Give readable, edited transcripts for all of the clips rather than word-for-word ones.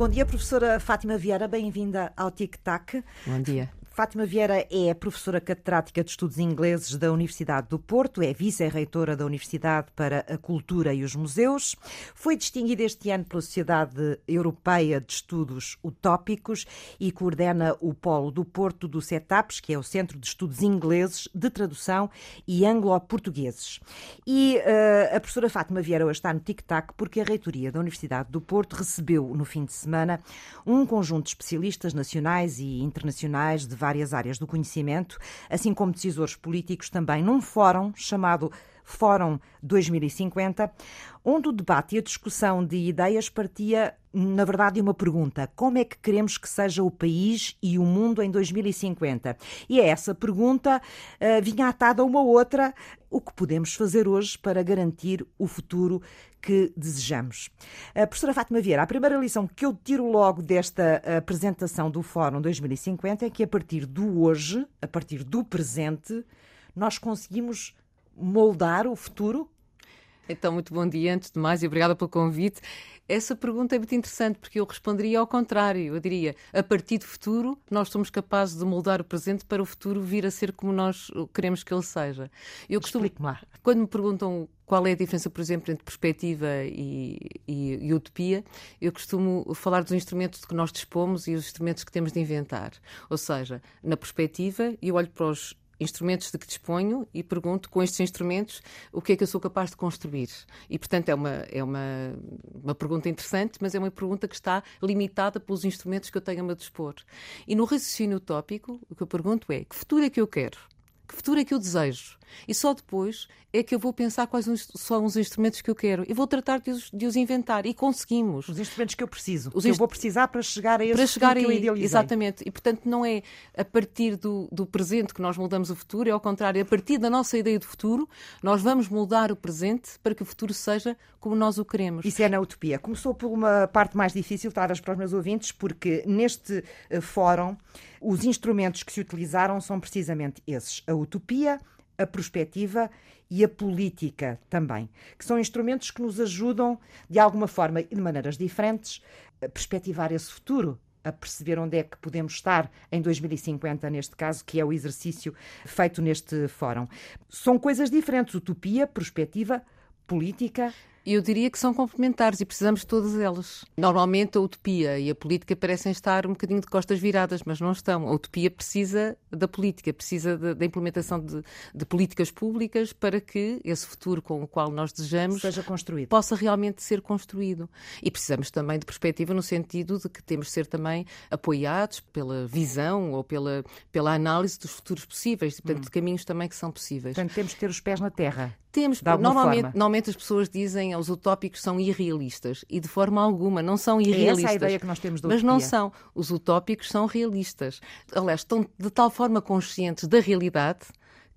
Bom dia, professora Fátima Vieira, bem-vinda ao Tic Tac. Bom dia. Fátima Vieira é professora catedrática de Estudos Ingleses da Universidade do Porto, é vice-reitora da Universidade para a Cultura e os Museus, foi distinguida este ano pela Sociedade Europeia de Estudos Utópicos e coordena o Polo do Porto do SETAPS, que é o Centro de Estudos Ingleses de Tradução e Anglo-Portugueses. E a professora Fátima Vieira hoje está no Tic Tac porque a reitoria da Universidade do Porto recebeu, no fim de semana, um conjunto de especialistas nacionais e internacionais de várias áreas do conhecimento, assim como decisores políticos também, num fórum chamado Fórum 2050, onde o debate e a discussão de ideias partia, na verdade, de uma pergunta: como é que queremos que seja o país e o mundo em 2050? E a essa pergunta vinha atada uma outra: o que podemos fazer hoje para garantir o futuro que desejamos? Professora Fátima Vieira, a primeira lição que eu tiro logo desta apresentação do Fórum 2050 é que, a partir do hoje, a partir do presente, nós conseguimos moldar o futuro? Então, muito bom dia, antes de mais, e obrigada pelo convite. Essa pergunta é muito interessante, porque eu responderia ao contrário. Eu diria, a partir do futuro, nós somos capazes de moldar o presente para o futuro vir a ser como nós queremos que ele seja. Eu costumo, quando me perguntam qual é a diferença, por exemplo, entre perspectiva e utopia, eu costumo falar dos instrumentos de que nós dispomos e os instrumentos que temos de inventar. Ou seja, na perspectiva, eu olho para os instrumentos de que disponho e pergunto, com estes instrumentos, o que é que eu sou capaz de construir. E, portanto, é uma pergunta interessante, mas é uma pergunta que está limitada pelos instrumentos que eu tenho a me dispor. E no raciocínio utópico, o que eu pergunto é: que futuro é que eu quero? Que futuro é que eu desejo? E só depois é que eu vou pensar quais são os instrumentos que eu quero. E vou tratar de os inventar. E conseguimos. Os instrumentos que eu preciso. Que eu vou precisar para chegar a esse futuro que eu idealizei. Exatamente. E, portanto, não é a partir do presente que nós moldamos o futuro. É ao contrário. A partir da nossa ideia do futuro, nós vamos moldar o presente para que o futuro seja como nós o queremos. Isso é na utopia. Começou por uma parte mais difícil, talvez, para os meus ouvintes, porque neste fórum os instrumentos que se utilizaram são precisamente esses: a utopia, a perspectiva e a política também, que são instrumentos que nos ajudam, de alguma forma e de maneiras diferentes, a perspectivar esse futuro, a perceber onde é que podemos estar em 2050, neste caso, que é o exercício feito neste fórum. São coisas diferentes: utopia, perspectiva, política. Eu diria que são complementares e precisamos de todas elas. Normalmente a utopia e a política parecem estar um bocadinho de costas viradas, mas não estão. A utopia precisa da política, precisa da implementação de políticas públicas para que esse futuro com o qual nós desejamos seja construído, possa realmente ser construído. E precisamos também de perspectiva, no sentido de que temos de ser também apoiados pela visão ou pela análise dos futuros possíveis, e, portanto, de caminhos também que são possíveis. Portanto, temos que ter os pés na terra. Temos, normalmente as pessoas dizem que os utópicos são irrealistas, e de forma alguma não são irrealistas. É essa a ideia que nós temos da utopia. Mas não são. Os utópicos são realistas. Aliás, estão de tal forma conscientes da realidade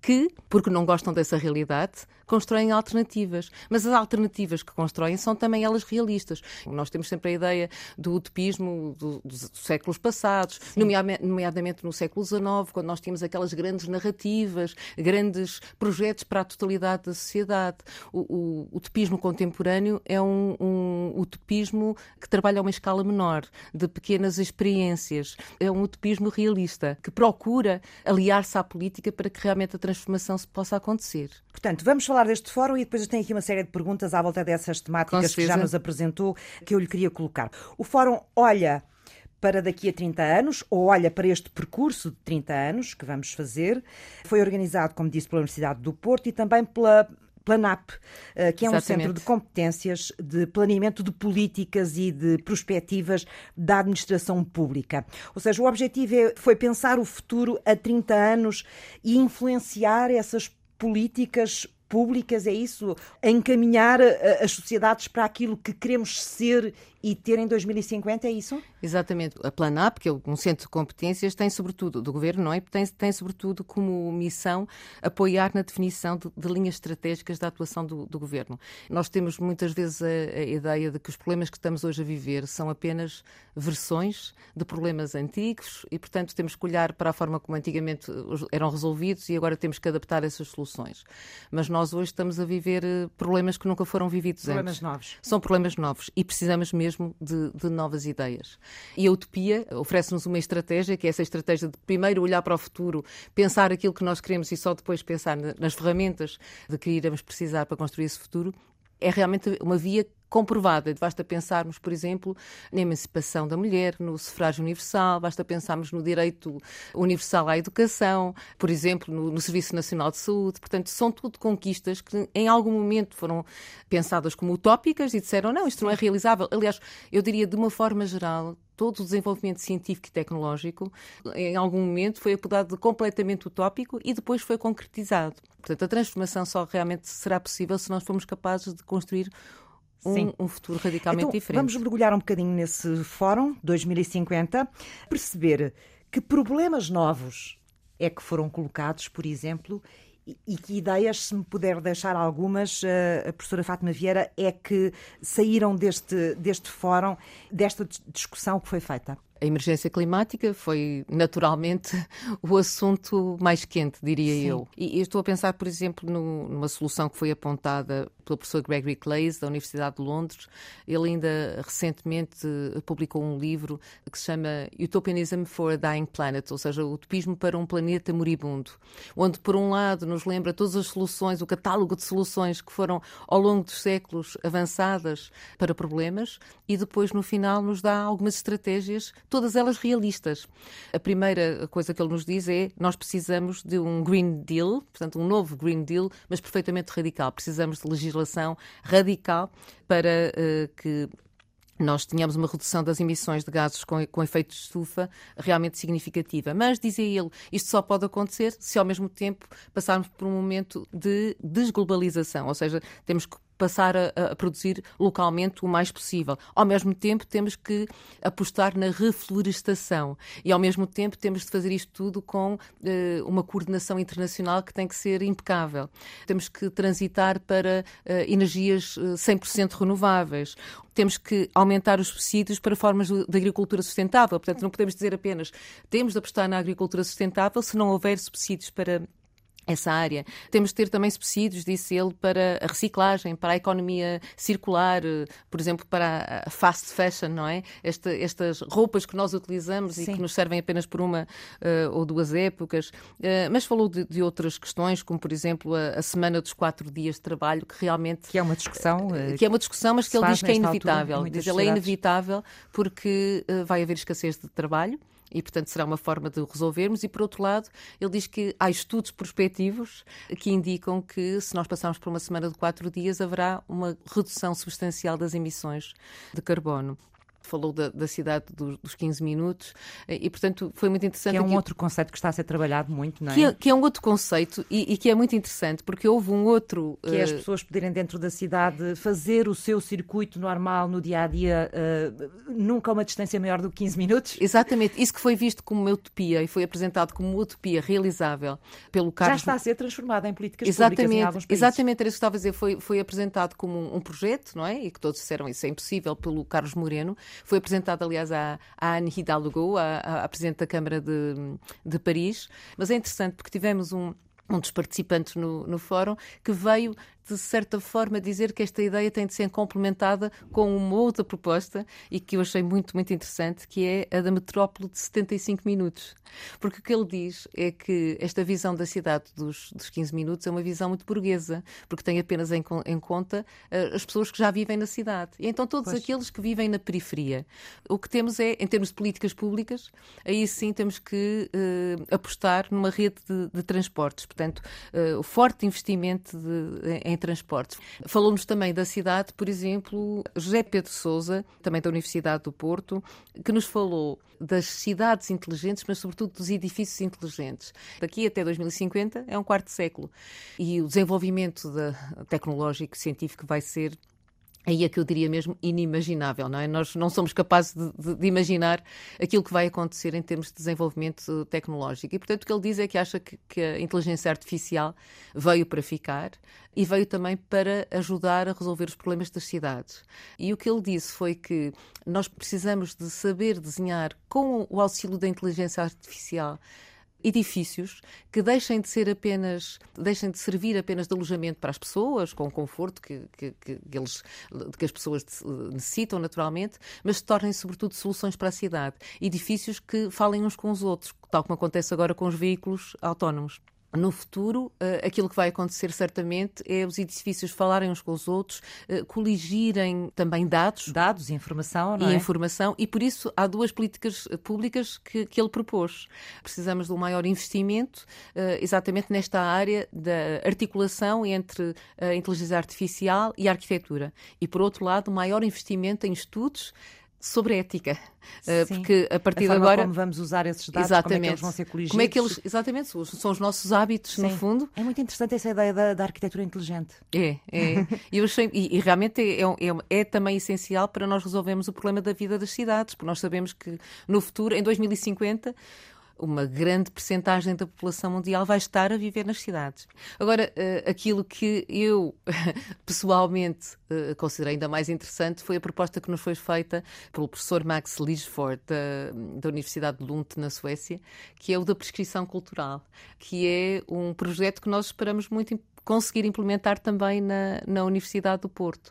que, porque não gostam dessa realidade, constroem alternativas. Mas as alternativas que constroem são também elas realistas. Nós temos sempre a ideia do utopismo dos séculos passados, nomeadamente no século XIX, quando nós tínhamos aquelas grandes narrativas, grandes projetos para a totalidade da sociedade. O utopismo contemporâneo é um utopismo que trabalha a uma escala menor, de pequenas experiências. É um utopismo realista, que procura aliar-se à política para que realmente a transformação se possa acontecer. Portanto, vamos falar deste fórum, e depois eu tenho aqui uma série de perguntas à volta dessas temáticas que já nos apresentou, que eu lhe queria colocar. O fórum olha para daqui a 30 anos, ou olha para este percurso de 30 anos que vamos fazer. Foi organizado, como disse, pela Universidade do Porto e também pela PlanAP, que é um centro de competências de planeamento de políticas e de perspectivas da administração pública. Ou seja, o objetivo foi pensar o futuro a 30 anos e influenciar essas políticas públicas, é isso? Encaminhar as sociedades para aquilo que queremos ser e ter em 2050, é isso? Exatamente. A PlanAP, que é um centro de competências, tem sobretudo, do governo, não é? Tem sobretudo como missão apoiar na definição de linhas estratégicas da atuação do governo. Nós temos muitas vezes a ideia de que os problemas que estamos hoje a viver são apenas versões de problemas antigos e, portanto, temos que olhar para a forma como antigamente eram resolvidos e agora temos que adaptar essas soluções. Mas nós hoje estamos a viver problemas que nunca foram vividos antes. Problemas novos. São problemas novos e precisamos mesmo mesmo de novas ideias. E a utopia oferece-nos uma estratégia, que é essa estratégia de primeiro olhar para o futuro, pensar aquilo que nós queremos e só depois pensar nas ferramentas de que iremos precisar para construir esse futuro. É realmente uma via comprovada. Basta pensarmos, por exemplo, na emancipação da mulher, no sufrágio universal, basta pensarmos no direito universal à educação, por exemplo, no Serviço Nacional de Saúde. Portanto, são tudo conquistas que em algum momento foram pensadas como utópicas e disseram, não, isto não é realizável. Aliás, eu diria, de uma forma geral, todo o desenvolvimento científico e tecnológico, em algum momento, foi apodado de completamente utópico e depois foi concretizado. Portanto, a transformação só realmente será possível se nós formos capazes de construir um futuro radicalmente diferente. Vamos mergulhar um bocadinho nesse Fórum 2050, perceber que problemas novos é que foram colocados, por exemplo, e que ideias, se me puder deixar algumas, a professora Fátima Vieira, é que saíram deste Fórum, desta discussão que foi feita. A emergência climática foi, naturalmente, o assunto mais quente, diria eu. E estou a pensar, por exemplo, numa solução que foi apontada pelo professor Gregory Clayes, da Universidade de Londres. Ele ainda recentemente publicou um livro que se chama Utopianism for a Dying Planet, ou seja, o utopismo para um planeta moribundo, onde, por um lado, nos lembra todas as soluções, o catálogo de soluções que foram, ao longo dos séculos, avançadas para problemas, e depois, no final, nos dá algumas estratégias, todas elas realistas. A primeira coisa que ele nos diz é que nós precisamos de um Green Deal, portanto um novo Green Deal, mas perfeitamente radical. Precisamos de legislação radical para que nós tínhamos uma redução das emissões de gases com efeito de estufa realmente significativa. Mas, dizia ele, isto só pode acontecer se ao mesmo tempo passarmos por um momento de desglobalização, ou seja, temos que passar a produzir localmente o mais possível. Ao mesmo tempo, temos que apostar na reflorestação e, ao mesmo tempo, temos de fazer isto tudo com uma coordenação internacional que tem que ser impecável. Temos que transitar para energias 100% renováveis. Temos que aumentar os subsídios para formas de agricultura sustentável. Portanto, não podemos dizer apenas temos de apostar na agricultura sustentável se não houver subsídios para essa área. Temos de ter também subsídios, disse ele, para a reciclagem, para a economia circular, por exemplo, para a fast fashion, não é? Estas roupas que nós utilizamos e que nos servem apenas por uma ou duas épocas. Mas falou de outras questões, como, por exemplo, a semana dos 4 dias de trabalho, que realmente... Que é uma discussão. Que é uma discussão, mas que ele diz que é inevitável. Diz ele é inevitável porque vai haver escassez de trabalho. E, portanto, será uma forma de o resolvermos. E, por outro lado, ele diz que há estudos prospectivos que indicam que, se nós passarmos por uma semana de 4 dias, haverá uma redução substancial das emissões de carbono. Falou da cidade dos 15 minutos e, portanto, foi muito interessante. Que é um outro conceito que está a ser trabalhado muito, não é? Que é um outro conceito e que é muito interessante, porque houve um outro... Que é as pessoas poderem, dentro da cidade, fazer o seu circuito normal no dia-a-dia, nunca uma distância maior do que 15 minutos. Exatamente. Isso que foi visto como uma utopia e foi apresentado como uma utopia realizável pelo Carlos... Já está a ser transformada em políticas públicas em alguns países. Exatamente. Era isso que estava a dizer. Foi apresentado como um projeto, não é? E que todos disseram isso é impossível, pelo Carlos Moreno. Foi apresentado, aliás, à Anne Hidalgo, à Presidente da Câmara de Paris. Mas é interessante porque tivemos um dos participantes no fórum que veio, de certa forma, dizer que esta ideia tem de ser complementada com uma outra proposta e que eu achei muito, muito interessante, que é a da metrópole de 75 minutos. Porque o que ele diz é que esta visão da cidade dos 15 minutos é uma visão muito burguesa, porque tem apenas em conta as pessoas que já vivem na cidade. E então todos aqueles que vivem na periferia. O que temos é, em termos de políticas públicas, aí sim temos que apostar numa rede de transportes. Portanto, o forte investimento em transportes. Falou-nos também da cidade, por exemplo, José Pedro Sousa, também da Universidade do Porto, que nos falou das cidades inteligentes, mas sobretudo dos edifícios inteligentes. Daqui até 2050 é um quarto de século. E o desenvolvimento tecnológico e científico vai ser... Aí é que eu diria mesmo inimaginável, não é? Nós não somos capazes de imaginar aquilo que vai acontecer em termos de desenvolvimento tecnológico. E, portanto, o que ele diz é que acha que a inteligência artificial veio para ficar e veio também para ajudar a resolver os problemas das cidades. E o que ele disse foi que nós precisamos de saber desenhar com o auxílio da inteligência artificial edifícios que deixem de servir apenas de alojamento para as pessoas, com o conforto que as pessoas necessitam naturalmente, mas se tornem sobretudo soluções para a cidade. Edifícios que falem uns com os outros, tal como acontece agora com os veículos autónomos. No futuro, aquilo que vai acontecer certamente é os edifícios falarem uns com os outros, coligirem também dados. Dados e informação, não é? E informação, e por isso há duas políticas públicas que ele propôs. Precisamos de um maior investimento, exatamente nesta área da articulação entre a inteligência artificial e a arquitetura. E, por outro lado, um maior investimento em estudos sobre ética. Sim, porque a partir de agora, como vamos usar esses dados, como é que eles vão ser coligidos? Como é que eles, exatamente, são os nossos hábitos, sim, no fundo. É muito interessante essa ideia da arquitetura inteligente. É. E realmente é também essencial para nós resolvermos o problema da vida das cidades, porque nós sabemos que no futuro, em 2050, uma grande percentagem da população mundial vai estar a viver nas cidades. Agora, aquilo que eu pessoalmente considerei ainda mais interessante foi a proposta que nos foi feita pelo professor Max Lijford, da Universidade de Lund, na Suécia, que é o da prescrição cultural, que é um projeto que nós esperamos muito conseguir implementar também na Universidade do Porto.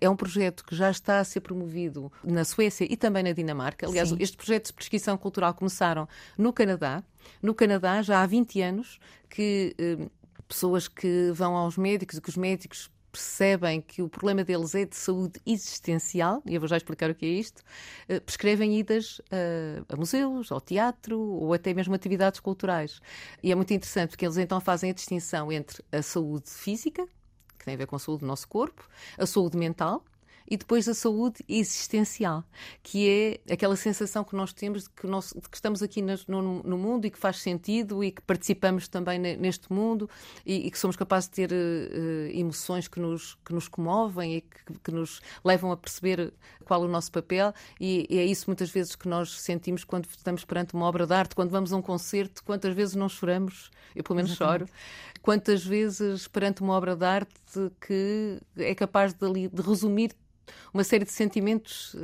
É um projeto que já está a ser promovido na Suécia e também na Dinamarca. Aliás, sim, estes projetos de prescrição cultural começaram no Canadá. No Canadá, já há 20 anos, que pessoas que vão aos médicos e que os médicos percebem que o problema deles é de saúde existencial, e eu vou já explicar o que é isto, prescrevem idas a museus, ao teatro ou até mesmo atividades culturais. E é muito interessante porque eles então fazem a distinção entre a saúde física, que tem a ver com a saúde do nosso corpo, a saúde mental e depois a saúde existencial, que é aquela sensação que nós temos de que estamos aqui no mundo e que faz sentido e que participamos também neste mundo e que somos capazes de ter emoções que nos comovem e que nos levam a perceber qual é o nosso papel, e é isso muitas vezes que nós sentimos quando estamos perante uma obra de arte, quando vamos a um concerto, quantas vezes não choramos, eu pelo menos choro, quantas vezes perante uma obra de arte que é capaz de resumir uma série de sentimentos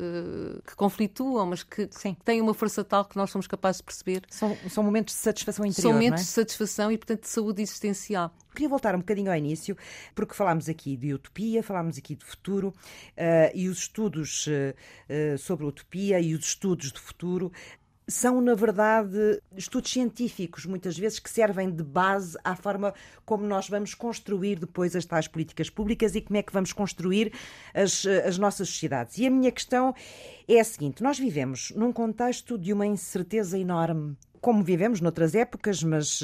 que conflituam, mas que sim, têm uma força tal que nós somos capazes de perceber. São momentos de satisfação interior, não é? São momentos de satisfação e, portanto, de saúde existencial. Queria voltar um bocadinho ao início, porque falámos aqui de utopia, falámos aqui de futuro, e os estudos sobre utopia e os estudos de futuro são, na verdade, estudos científicos, muitas vezes, que servem de base à forma como nós vamos construir depois as tais políticas públicas e como é que vamos construir as nossas sociedades. E a minha questão é a seguinte: nós vivemos num contexto de uma incerteza enorme, como vivemos noutras épocas, mas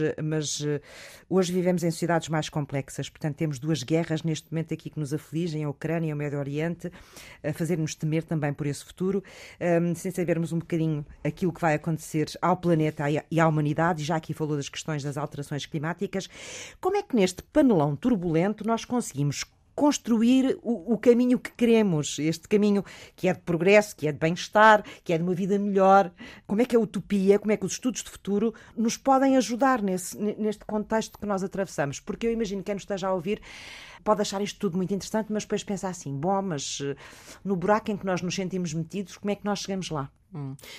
hoje vivemos em sociedades mais complexas. Portanto, temos duas guerras neste momento aqui que nos afligem, a Ucrânia e o Médio Oriente, a fazer-nos temer também por esse futuro, sem sabermos um bocadinho aquilo que vai acontecer ao planeta e à humanidade. Já aqui falou das questões das alterações climáticas. Como é que neste panelão turbulento nós conseguimos construir o caminho que queremos, este caminho que é de progresso, que é de bem-estar, que é de uma vida melhor? Como é que a utopia, como é que os estudos de futuro nos podem ajudar neste contexto que nós atravessamos? Porque eu imagino que quem nos esteja a ouvir pode achar isto tudo muito interessante, mas depois pensa assim: bom, mas no buraco em que nós nos sentimos metidos, como é que nós chegamos lá?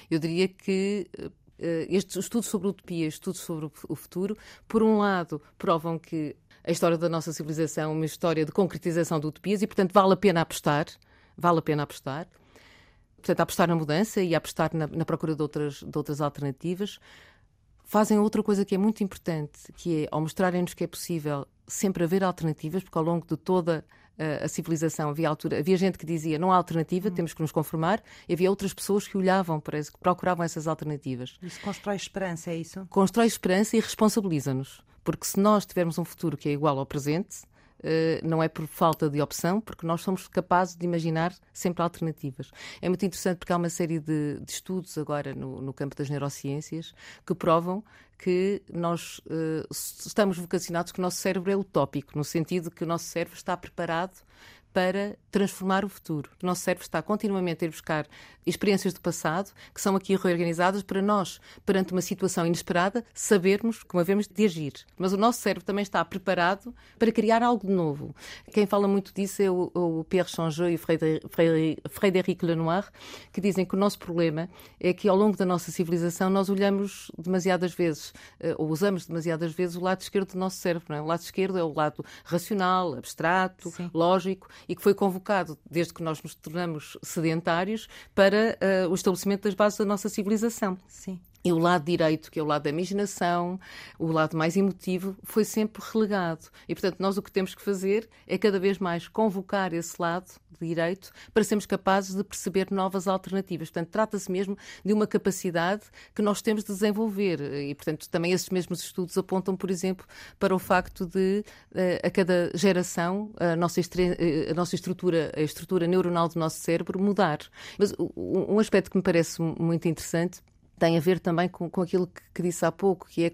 Eu diria que estes estudos sobre utopia, estudos sobre o futuro, por um lado, provam que a história da nossa civilização é uma história de concretização de utopias e, portanto, vale a pena apostar. Portanto, apostar na mudança e apostar na procura de outras alternativas. Fazem outra coisa que é muito importante, que é, ao mostrarem-nos que é possível sempre haver alternativas, porque ao longo de toda a civilização havia gente que dizia: não há alternativa, temos que nos conformar, e havia outras pessoas que olhavam para isso, que procuravam essas alternativas. Isso constrói esperança, é isso? Constrói esperança e responsabiliza-nos. Porque se nós tivermos um futuro que é igual ao presente, não é por falta de opção, porque nós somos capazes de imaginar sempre alternativas. É muito interessante porque há uma série de estudos agora no campo das neurociências que provam que nós estamos vocacionados, que o nosso cérebro é utópico, no sentido que o nosso cérebro está preparado para transformar o futuro. O nosso cérebro está continuamente a ir buscar experiências do passado, que são aqui reorganizadas para nós, perante uma situação inesperada, sabermos como havemos de agir. Mas o nosso cérebro também está preparado para criar algo de novo. Quem fala muito disso é o Pierre Changeux e o Frédéric Lenoir, que dizem que o nosso problema é que, ao longo da nossa civilização, nós olhamos demasiadas vezes, ou usamos demasiadas vezes, o lado esquerdo do nosso cérebro. Não é? O lado esquerdo é o lado racional, abstrato, Sim. lógico, e que foi convocado, desde que nós nos tornamos sedentários, para o estabelecimento das bases da nossa civilização. Sim. E o lado direito, que é o lado da imaginação, o lado mais emotivo, foi sempre relegado. E, portanto, nós o que temos que fazer é cada vez mais convocar esse lado direito para sermos capazes de perceber novas alternativas. Portanto, trata-se mesmo de uma capacidade que nós temos de desenvolver. E, portanto, também esses mesmos estudos apontam, por exemplo, para o facto de, a cada geração, a estrutura neuronal do nosso cérebro mudar. Mas um aspecto que me parece muito interessante tem a ver também com aquilo que disse há pouco, que é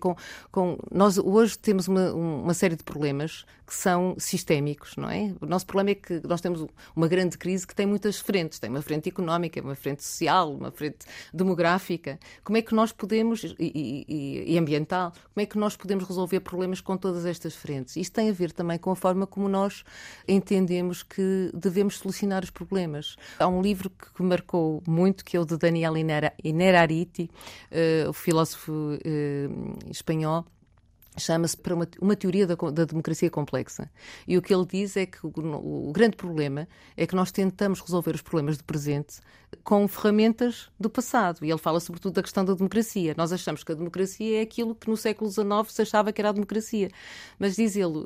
nós hoje temos uma série de problemas que são sistémicos, não é? O nosso problema é que nós temos uma grande crise que tem muitas frentes. Tem uma frente económica, uma frente social, uma frente demográfica. Como é que nós podemos, e ambiental, como é que nós podemos resolver problemas com todas estas frentes? Isto tem a ver também com a forma como nós entendemos que devemos solucionar os problemas. Há um livro que marcou muito, que é o de Daniel Innerarity, o filósofo espanhol, chama-se para uma teoria da democracia complexa. E o que ele diz é que o grande problema é que nós tentamos resolver os problemas do presente com ferramentas do passado. E ele fala sobretudo da questão da democracia. Nós achamos que a democracia é aquilo que no século XIX se achava que era a democracia. Mas, diz ele,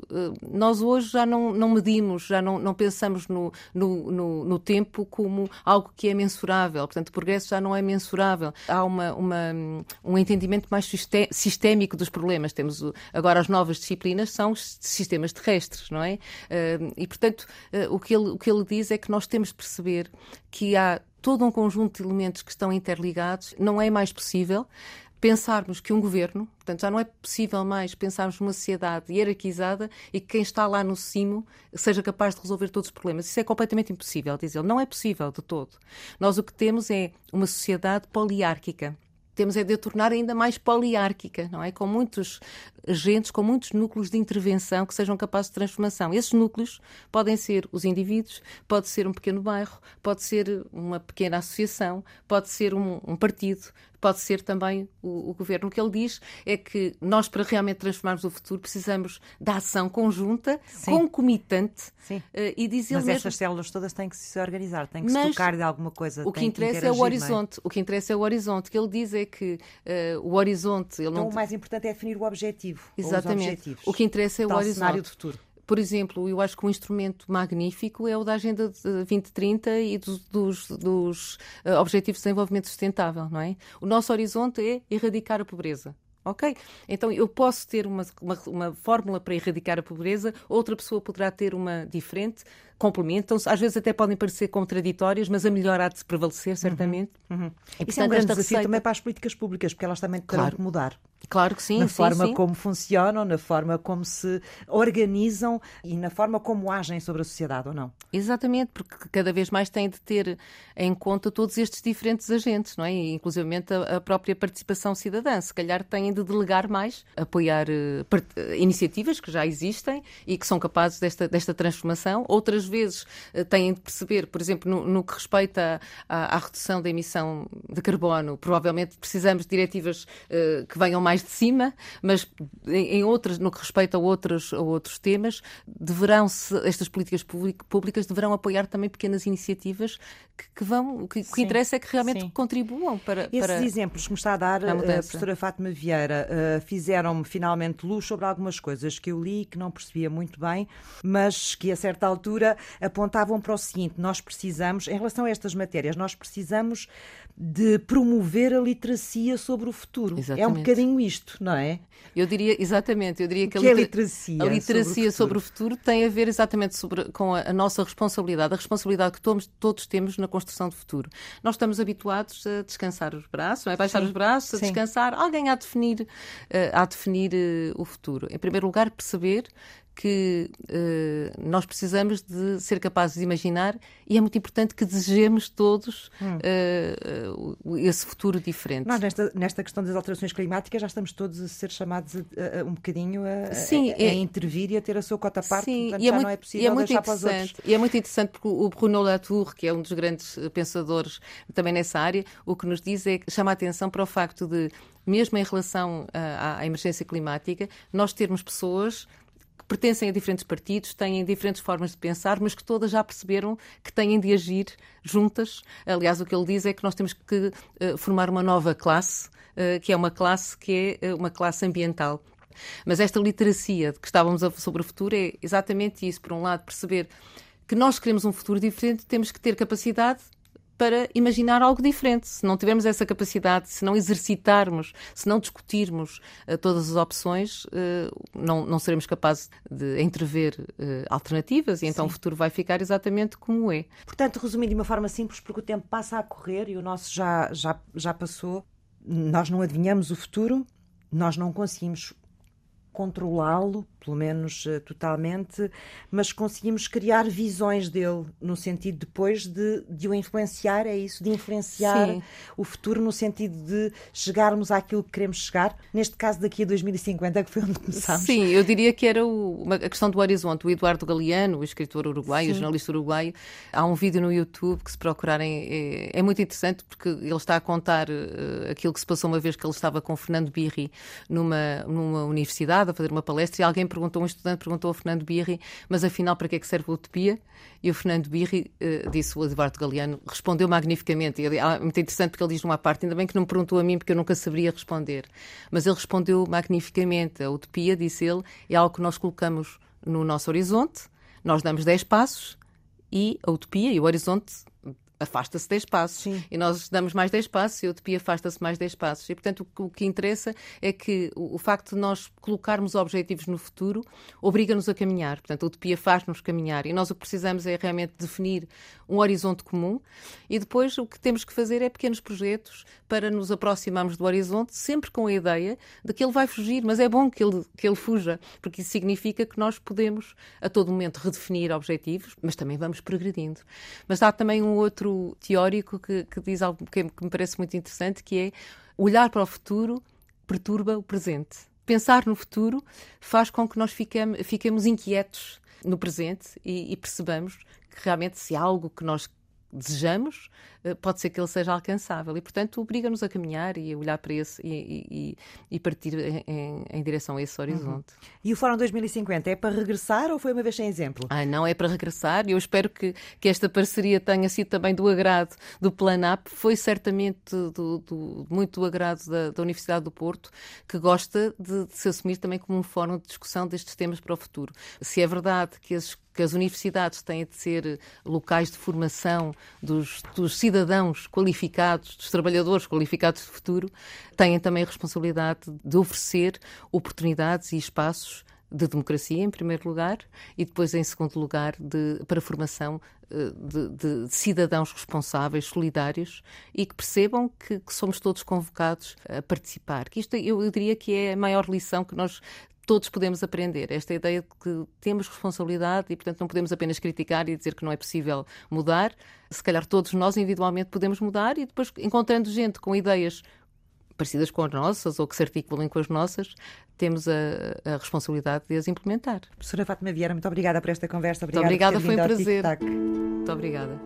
nós hoje já não medimos, já não pensamos no tempo como algo que é mensurável. Portanto, o progresso já não é mensurável. Há um entendimento mais sistémico dos problemas. Temos agora as novas disciplinas são os sistemas terrestres, não é? E, portanto, o que ele diz é que nós temos de perceber que há todo um conjunto de elementos que estão interligados. Não é mais possível pensarmos que um governo, portanto, já não é possível mais pensarmos numa sociedade hierarquizada e que quem está lá no cimo seja capaz de resolver todos os problemas. Isso é completamente impossível, diz ele. Não é possível de todo. Nós o que temos é uma sociedade poliárquica. Temos é de a tornar ainda mais poliárquica, não é? Com muitos agentes, com muitos núcleos de intervenção que sejam capazes de transformação. Esses núcleos podem ser os indivíduos, pode ser um pequeno bairro, pode ser uma pequena associação, pode ser um partido, pode ser também o governo. O que ele diz é que nós, para realmente transformarmos o futuro, precisamos da ação conjunta, Sim. concomitante. Sim. E diz ele, mas mesmo, essas células todas têm que se organizar, têm que se tocar de alguma coisa. O que interessa é o horizonte. O que interessa é o horizonte. O que ele diz é que o horizonte... Ele então o mais importante é definir o objetivo. Exatamente. O que interessa é o horizonte. O cenário do futuro. Por exemplo, eu acho que um instrumento magnífico é o da Agenda 2030 e dos Objetivos de Desenvolvimento Sustentável, não é? O nosso horizonte é erradicar a pobreza. Ok? Então eu posso ter uma fórmula para erradicar a pobreza, outra pessoa poderá ter uma diferente, complementam-se, às vezes até podem parecer contraditórias, mas a melhor há de se prevalecer, certamente. Uhum. E, portanto, isso é um grande desafio também para as políticas públicas, porque elas também terão que mudar. Claro que sim. Na forma como funcionam, na forma como se organizam e na forma como agem sobre a sociedade, ou não? Exatamente, porque cada vez mais têm de ter em conta todos estes diferentes agentes, não é? Inclusive a própria participação cidadã. Se calhar têm de delegar mais, apoiar iniciativas que já existem e que são capazes desta transformação. Outras vezes têm de perceber, por exemplo, no que respeita à redução da emissão de carbono, provavelmente precisamos de diretivas que venham mais de cima, mas em outras, no que respeita a outros temas, estas políticas públicas deverão apoiar também pequenas iniciativas que vão, o que interessa é que realmente contribuam para... Esses exemplos que me está a dar a professora Fátima Vieira fizeram-me finalmente luz sobre algumas coisas que eu li e que não percebia muito bem, mas que a certa altura apontavam para o seguinte: nós precisamos, em relação a estas matérias, nós precisamos de promover a literacia sobre o futuro. Exatamente. É um bocadinho isto, não é? Eu diria, exatamente, que a literacia, sobre o futuro tem a ver exatamente com a nossa responsabilidade, a responsabilidade que todos temos na construção do futuro. Nós estamos habituados a descansar os braços, não é? Baixar os braços, a descansar. Alguém há de definir o futuro. Em primeiro lugar, perceber que nós precisamos de ser capazes de imaginar, e é muito importante que desejemos todos esse futuro diferente. Nós, nesta questão das alterações climáticas, já estamos todos a ser chamados a um bocadinho a intervir e a ter a sua cota a parte, portanto já não é possível deixar para os outros. E é muito interessante porque o Bruno Latour, que é um dos grandes pensadores também nessa área, o que nos diz é que chama a atenção para o facto de, mesmo em relação à emergência climática, nós termos pessoas que pertencem a diferentes partidos, têm diferentes formas de pensar, mas que todas já perceberam que têm de agir juntas. Aliás, o que ele diz é que nós temos que formar uma nova classe, que é uma classe ambiental. Mas esta literacia de que estávamos a falar sobre o futuro é exatamente isso. Por um lado, perceber que nós queremos um futuro diferente, temos que ter capacidade para imaginar algo diferente. Se não tivermos essa capacidade, se não exercitarmos, se não discutirmos todas as opções, não seremos capazes de entrever alternativas, e então o futuro vai ficar exatamente como é. Portanto, resumindo de uma forma simples, porque o tempo passa a correr e o nosso já passou, nós não adivinhamos o futuro, nós não conseguimos controlá-lo, pelo menos totalmente, mas conseguimos criar visões dele, no sentido depois de o influenciar, é isso, de influenciar o futuro, no sentido de chegarmos àquilo que queremos chegar, neste caso daqui a 2050, que foi onde começámos. Sim, eu diria que era a questão do horizonte. O Eduardo Galeano, o escritor uruguaio, o jornalista uruguaio, há um vídeo no YouTube que, se procurarem, é muito interessante, porque ele está a contar aquilo que se passou uma vez que ele estava com Fernando Birri numa universidade a fazer uma palestra, e alguém um estudante perguntou ao Fernando Birri: mas afinal, para que é que serve a utopia? E o Fernando Birri, disse o Eduardo Galeano, respondeu magnificamente. Ele, muito interessante, porque ele diz numa parte: ainda bem que não me perguntou a mim, porque eu nunca saberia responder. Mas ele respondeu magnificamente. A utopia, disse ele, é algo que nós colocamos no nosso horizonte, nós damos 10 passos e a utopia e o horizonte afasta-se 10 passos. Sim. E nós damos mais 10 passos e a utopia afasta-se mais 10 passos. E, portanto, o que interessa é que o facto de nós colocarmos objetivos no futuro obriga-nos a caminhar. Portanto, a utopia faz-nos caminhar. E nós o que precisamos é realmente definir um horizonte comum, e depois o que temos que fazer é pequenos projetos para nos aproximarmos do horizonte, sempre com a ideia de que ele vai fugir, mas é bom que ele fuja, porque isso significa que nós podemos, a todo momento, redefinir objetivos, mas também vamos progredindo. Mas há também um outro teórico que diz algo que me parece muito interessante, que é: olhar para o futuro perturba o presente. Pensar no futuro faz com que nós fiquemos inquietos no presente e percebamos que realmente, se há algo que nós desejamos, pode ser que ele seja alcançável, e portanto obriga-nos a caminhar e a olhar para esse e partir em direção a esse horizonte. E o Fórum 2050 é para regressar ou foi uma vez sem exemplo? Não, é para regressar, e eu espero que esta parceria tenha sido também do agrado do PlanAP. Foi certamente muito do agrado da Universidade do Porto, que gosta de se assumir também como um fórum de discussão destes temas para o futuro. Se é verdade que as universidades têm de ser locais de formação dos cidadãos qualificados, dos trabalhadores qualificados de futuro, têm também a responsabilidade de oferecer oportunidades e espaços de democracia, em primeiro lugar, e depois, em segundo lugar, para a formação de cidadãos responsáveis, solidários, e que percebam que somos todos convocados a participar. Que isto, eu diria que é a maior lição que nós todos podemos aprender, esta ideia de que temos responsabilidade e, portanto, não podemos apenas criticar e dizer que não é possível mudar. Se calhar todos nós individualmente podemos mudar, e depois, encontrando gente com ideias parecidas com as nossas ou que se articulem com as nossas, temos a responsabilidade de as implementar. Professora Fátima Vieira, muito obrigada por esta conversa. Muito obrigada, foi um prazer. Muito obrigada.